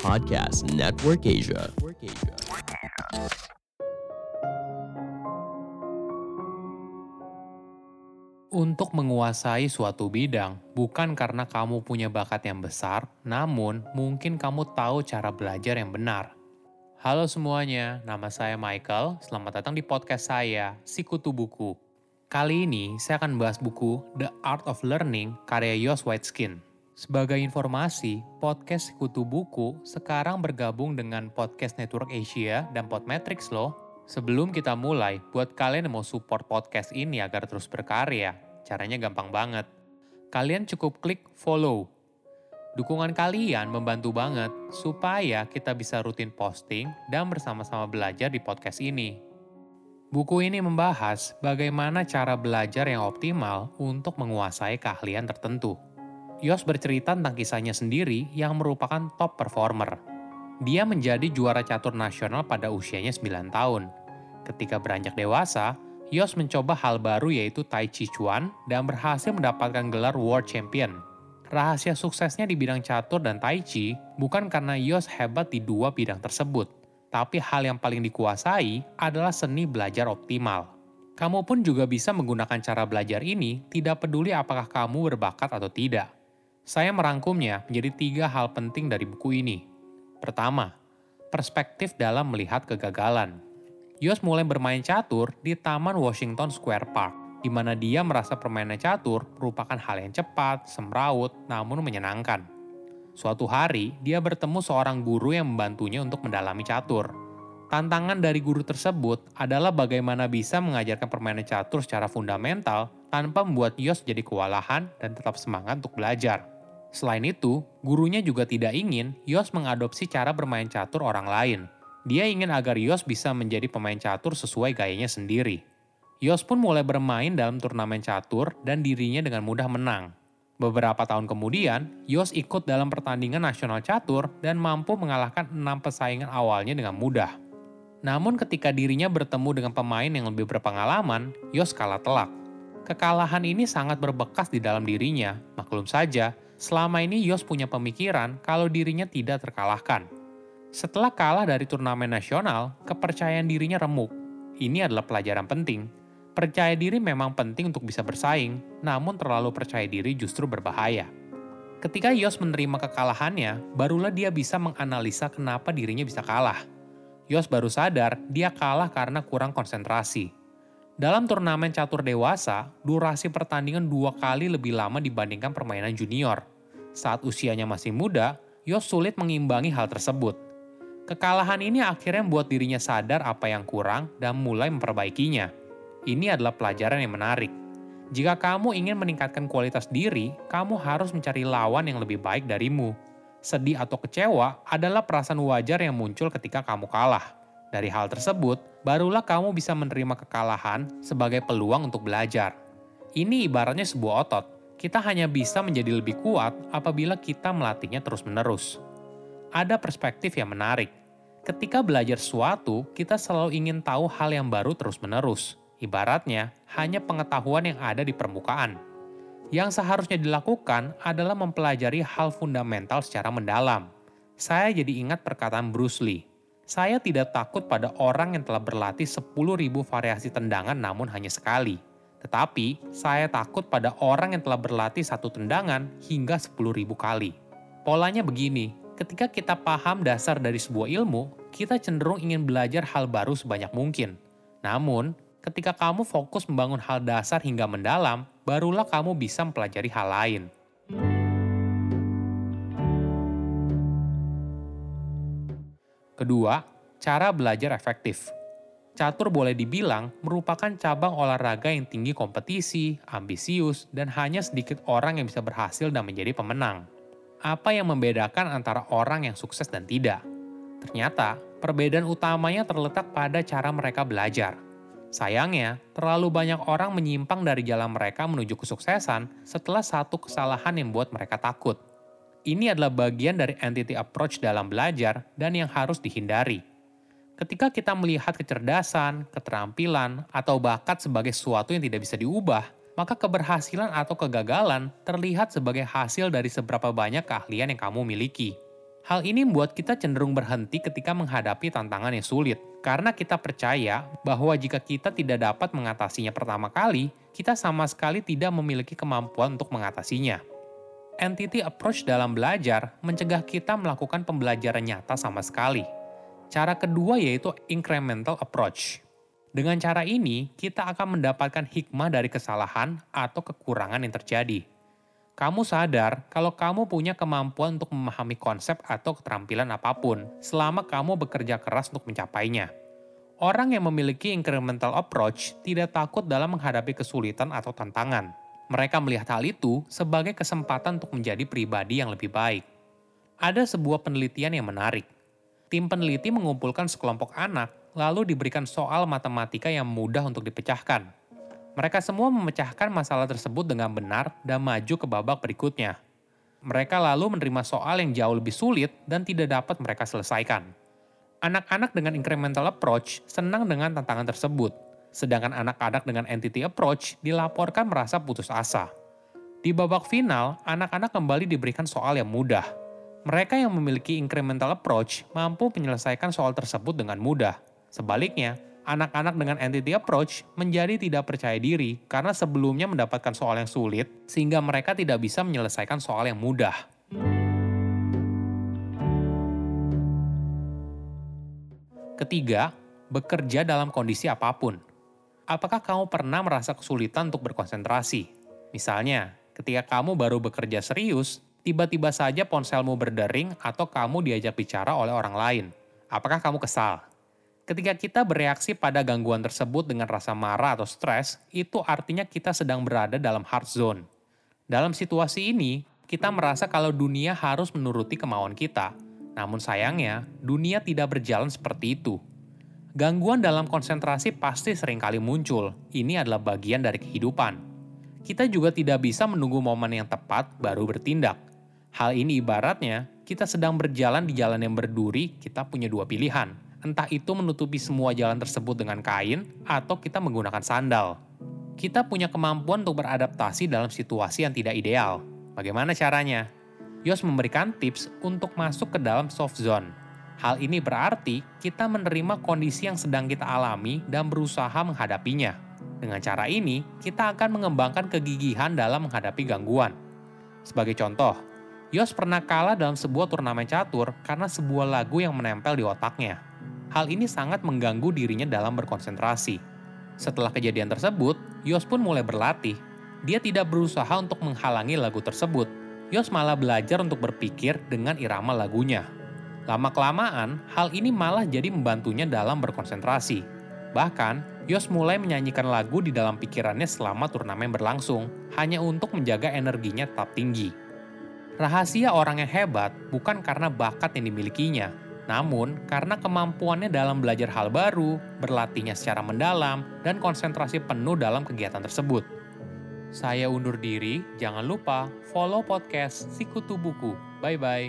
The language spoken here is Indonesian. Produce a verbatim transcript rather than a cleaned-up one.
Podcast Network Asia. Untuk menguasai suatu bidang, bukan karena kamu punya bakat yang besar, namun mungkin kamu tahu cara belajar yang benar. Halo semuanya, nama saya Michael. Selamat datang di podcast saya, Sikutu Buku. Kali ini saya akan bahas buku The Art of Learning karya Josh Waitzkin. Sebagai informasi, podcast Sekutu Buku sekarang bergabung dengan Podcast Network Asia dan Podmetrics loh. Sebelum kita mulai, buat kalian yang mau support podcast ini agar terus berkarya, caranya gampang banget. Kalian cukup klik follow. Dukungan kalian membantu banget supaya kita bisa rutin posting dan bersama-sama belajar di podcast ini. Buku ini membahas bagaimana cara belajar yang optimal untuk menguasai keahlian tertentu. Josh bercerita tentang kisahnya sendiri yang merupakan top performer. Dia menjadi juara catur nasional pada usianya sembilan tahun. Ketika beranjak dewasa, Josh mencoba hal baru yaitu Tai Chi Chuan dan berhasil mendapatkan gelar World Champion. Rahasia suksesnya di bidang catur dan Tai Chi bukan karena Josh hebat di dua bidang tersebut, tapi hal yang paling dikuasai adalah seni belajar optimal. Kamu pun juga bisa menggunakan cara belajar ini tidak peduli apakah kamu berbakat atau tidak. Saya merangkumnya menjadi tiga hal penting dari buku ini. Pertama, perspektif dalam melihat kegagalan. Josh mulai bermain catur di Taman Washington Square Park, di mana dia merasa permainan catur merupakan hal yang cepat, semrawut, namun menyenangkan. Suatu hari, dia bertemu seorang guru yang membantunya untuk mendalami catur. Tantangan dari guru tersebut adalah bagaimana bisa mengajarkan permainan catur secara fundamental tanpa membuat Josh jadi kewalahan dan tetap semangat untuk belajar. Selain itu, gurunya juga tidak ingin Josh mengadopsi cara bermain catur orang lain. Dia ingin agar Josh bisa menjadi pemain catur sesuai gayanya sendiri. Josh pun mulai bermain dalam turnamen catur dan dirinya dengan mudah menang. Beberapa tahun kemudian, Josh ikut dalam pertandingan nasional catur dan mampu mengalahkan enam pesaingan awalnya dengan mudah. Namun ketika dirinya bertemu dengan pemain yang lebih berpengalaman, Josh kalah telak. Kekalahan ini sangat berbekas di dalam dirinya, maklum saja. Selama ini Josh punya pemikiran kalau dirinya tidak terkalahkan. Setelah kalah dari turnamen nasional, kepercayaan dirinya remuk. Ini adalah pelajaran penting. Percaya diri memang penting untuk bisa bersaing, namun terlalu percaya diri justru berbahaya. Ketika Josh menerima kekalahannya, barulah dia bisa menganalisa kenapa dirinya bisa kalah. Josh baru sadar dia kalah karena kurang konsentrasi. Dalam turnamen catur dewasa, durasi pertandingan dua kali lebih lama dibandingkan permainan junior. Saat usianya masih muda, Josh sulit mengimbangi hal tersebut. Kekalahan ini akhirnya membuat dirinya sadar apa yang kurang dan mulai memperbaikinya. Ini adalah pelajaran yang menarik. Jika kamu ingin meningkatkan kualitas diri, kamu harus mencari lawan yang lebih baik darimu. Sedih atau kecewa adalah perasaan wajar yang muncul ketika kamu kalah. Dari hal tersebut, barulah kamu bisa menerima kekalahan sebagai peluang untuk belajar. Ini ibaratnya sebuah otot. Kita hanya bisa menjadi lebih kuat apabila kita melatihnya terus-menerus. Ada perspektif yang menarik. Ketika belajar sesuatu, kita selalu ingin tahu hal yang baru terus-menerus. Ibaratnya, hanya pengetahuan yang ada di permukaan. Yang seharusnya dilakukan adalah mempelajari hal fundamental secara mendalam. Saya jadi ingat perkataan Bruce Lee. Saya tidak takut pada orang yang telah berlatih sepuluh ribu variasi tendangan namun hanya sekali. Tetapi, saya takut pada orang yang telah berlatih satu tendangan hingga sepuluh ribu kali. Polanya begini, ketika kita paham dasar dari sebuah ilmu, kita cenderung ingin belajar hal baru sebanyak mungkin. Namun, ketika kamu fokus membangun hal dasar hingga mendalam, barulah kamu bisa mempelajari hal lain. Kedua, cara belajar efektif. Catur boleh dibilang merupakan cabang olahraga yang tinggi kompetisi, ambisius, dan hanya sedikit orang yang bisa berhasil dan menjadi pemenang. Apa yang membedakan antara orang yang sukses dan tidak? Ternyata, perbedaan utamanya terletak pada cara mereka belajar. Sayangnya, terlalu banyak orang menyimpang dari jalan mereka menuju kesuksesan setelah satu kesalahan yang membuat mereka takut. Ini adalah bagian dari entity approach dalam belajar dan yang harus dihindari. Ketika kita melihat kecerdasan, keterampilan, atau bakat sebagai sesuatu yang tidak bisa diubah, maka keberhasilan atau kegagalan terlihat sebagai hasil dari seberapa banyak keahlian yang kamu miliki. Hal ini membuat kita cenderung berhenti ketika menghadapi tantangan yang sulit, karena kita percaya bahwa jika kita tidak dapat mengatasinya pertama kali, kita sama sekali tidak memiliki kemampuan untuk mengatasinya. Entity approach dalam belajar mencegah kita melakukan pembelajaran nyata sama sekali. Cara kedua yaitu incremental approach. Dengan cara ini, kita akan mendapatkan hikmah dari kesalahan atau kekurangan yang terjadi. Kamu sadar kalau kamu punya kemampuan untuk memahami konsep atau keterampilan apapun selama kamu bekerja keras untuk mencapainya. Orang yang memiliki incremental approach tidak takut dalam menghadapi kesulitan atau tantangan. Mereka melihat hal itu sebagai kesempatan untuk menjadi pribadi yang lebih baik. Ada sebuah penelitian yang menarik. Tim peneliti mengumpulkan sekelompok anak, lalu diberikan soal matematika yang mudah untuk dipecahkan. Mereka semua memecahkan masalah tersebut dengan benar dan maju ke babak berikutnya. Mereka lalu menerima soal yang jauh lebih sulit dan tidak dapat mereka selesaikan. Anak-anak dengan incremental approach senang dengan tantangan tersebut, sedangkan anak-anak dengan entity approach dilaporkan merasa putus asa. Di babak final, anak-anak kembali diberikan soal yang mudah. Mereka yang memiliki incremental approach mampu menyelesaikan soal tersebut dengan mudah. Sebaliknya, anak-anak dengan entity approach menjadi tidak percaya diri karena sebelumnya mendapatkan soal yang sulit, sehingga mereka tidak bisa menyelesaikan soal yang mudah. Ketiga, bekerja dalam kondisi apapun. Apakah kamu pernah merasa kesulitan untuk berkonsentrasi? Misalnya, ketika kamu baru bekerja serius, tiba-tiba saja ponselmu berdering atau kamu diajak bicara oleh orang lain. Apakah kamu kesal? Ketika kita bereaksi pada gangguan tersebut dengan rasa marah atau stres, itu artinya kita sedang berada dalam hard zone. Dalam situasi ini, kita merasa kalau dunia harus menuruti kemauan kita. Namun sayangnya, dunia tidak berjalan seperti itu. Gangguan dalam konsentrasi pasti seringkali muncul. Ini adalah bagian dari kehidupan. Kita juga tidak bisa menunggu momen yang tepat baru bertindak. Hal ini ibaratnya, kita sedang berjalan di jalan yang berduri, kita punya dua pilihan. Entah itu menutupi semua jalan tersebut dengan kain, atau kita menggunakan sandal. Kita punya kemampuan untuk beradaptasi dalam situasi yang tidak ideal. Bagaimana caranya? Josh memberikan tips untuk masuk ke dalam soft zone. Hal ini berarti kita menerima kondisi yang sedang kita alami dan berusaha menghadapinya. Dengan cara ini, kita akan mengembangkan kegigihan dalam menghadapi gangguan. Sebagai contoh, Josh pernah kalah dalam sebuah turnamen catur karena sebuah lagu yang menempel di otaknya. Hal ini sangat mengganggu dirinya dalam berkonsentrasi. Setelah kejadian tersebut, Josh pun mulai berlatih. Dia tidak berusaha untuk menghalangi lagu tersebut. Josh malah belajar untuk berpikir dengan irama lagunya. Lama-kelamaan, hal ini malah jadi membantunya dalam berkonsentrasi. Bahkan, Josh mulai menyanyikan lagu di dalam pikirannya selama turnamen berlangsung, hanya untuk menjaga energinya tetap tinggi. Rahasia orang yang hebat bukan karena bakat yang dimilikinya, namun, karena kemampuannya dalam belajar hal baru, berlatihnya secara mendalam, dan konsentrasi penuh dalam kegiatan tersebut. Saya undur diri, jangan lupa follow podcast Sikutu Buku. Bye-bye.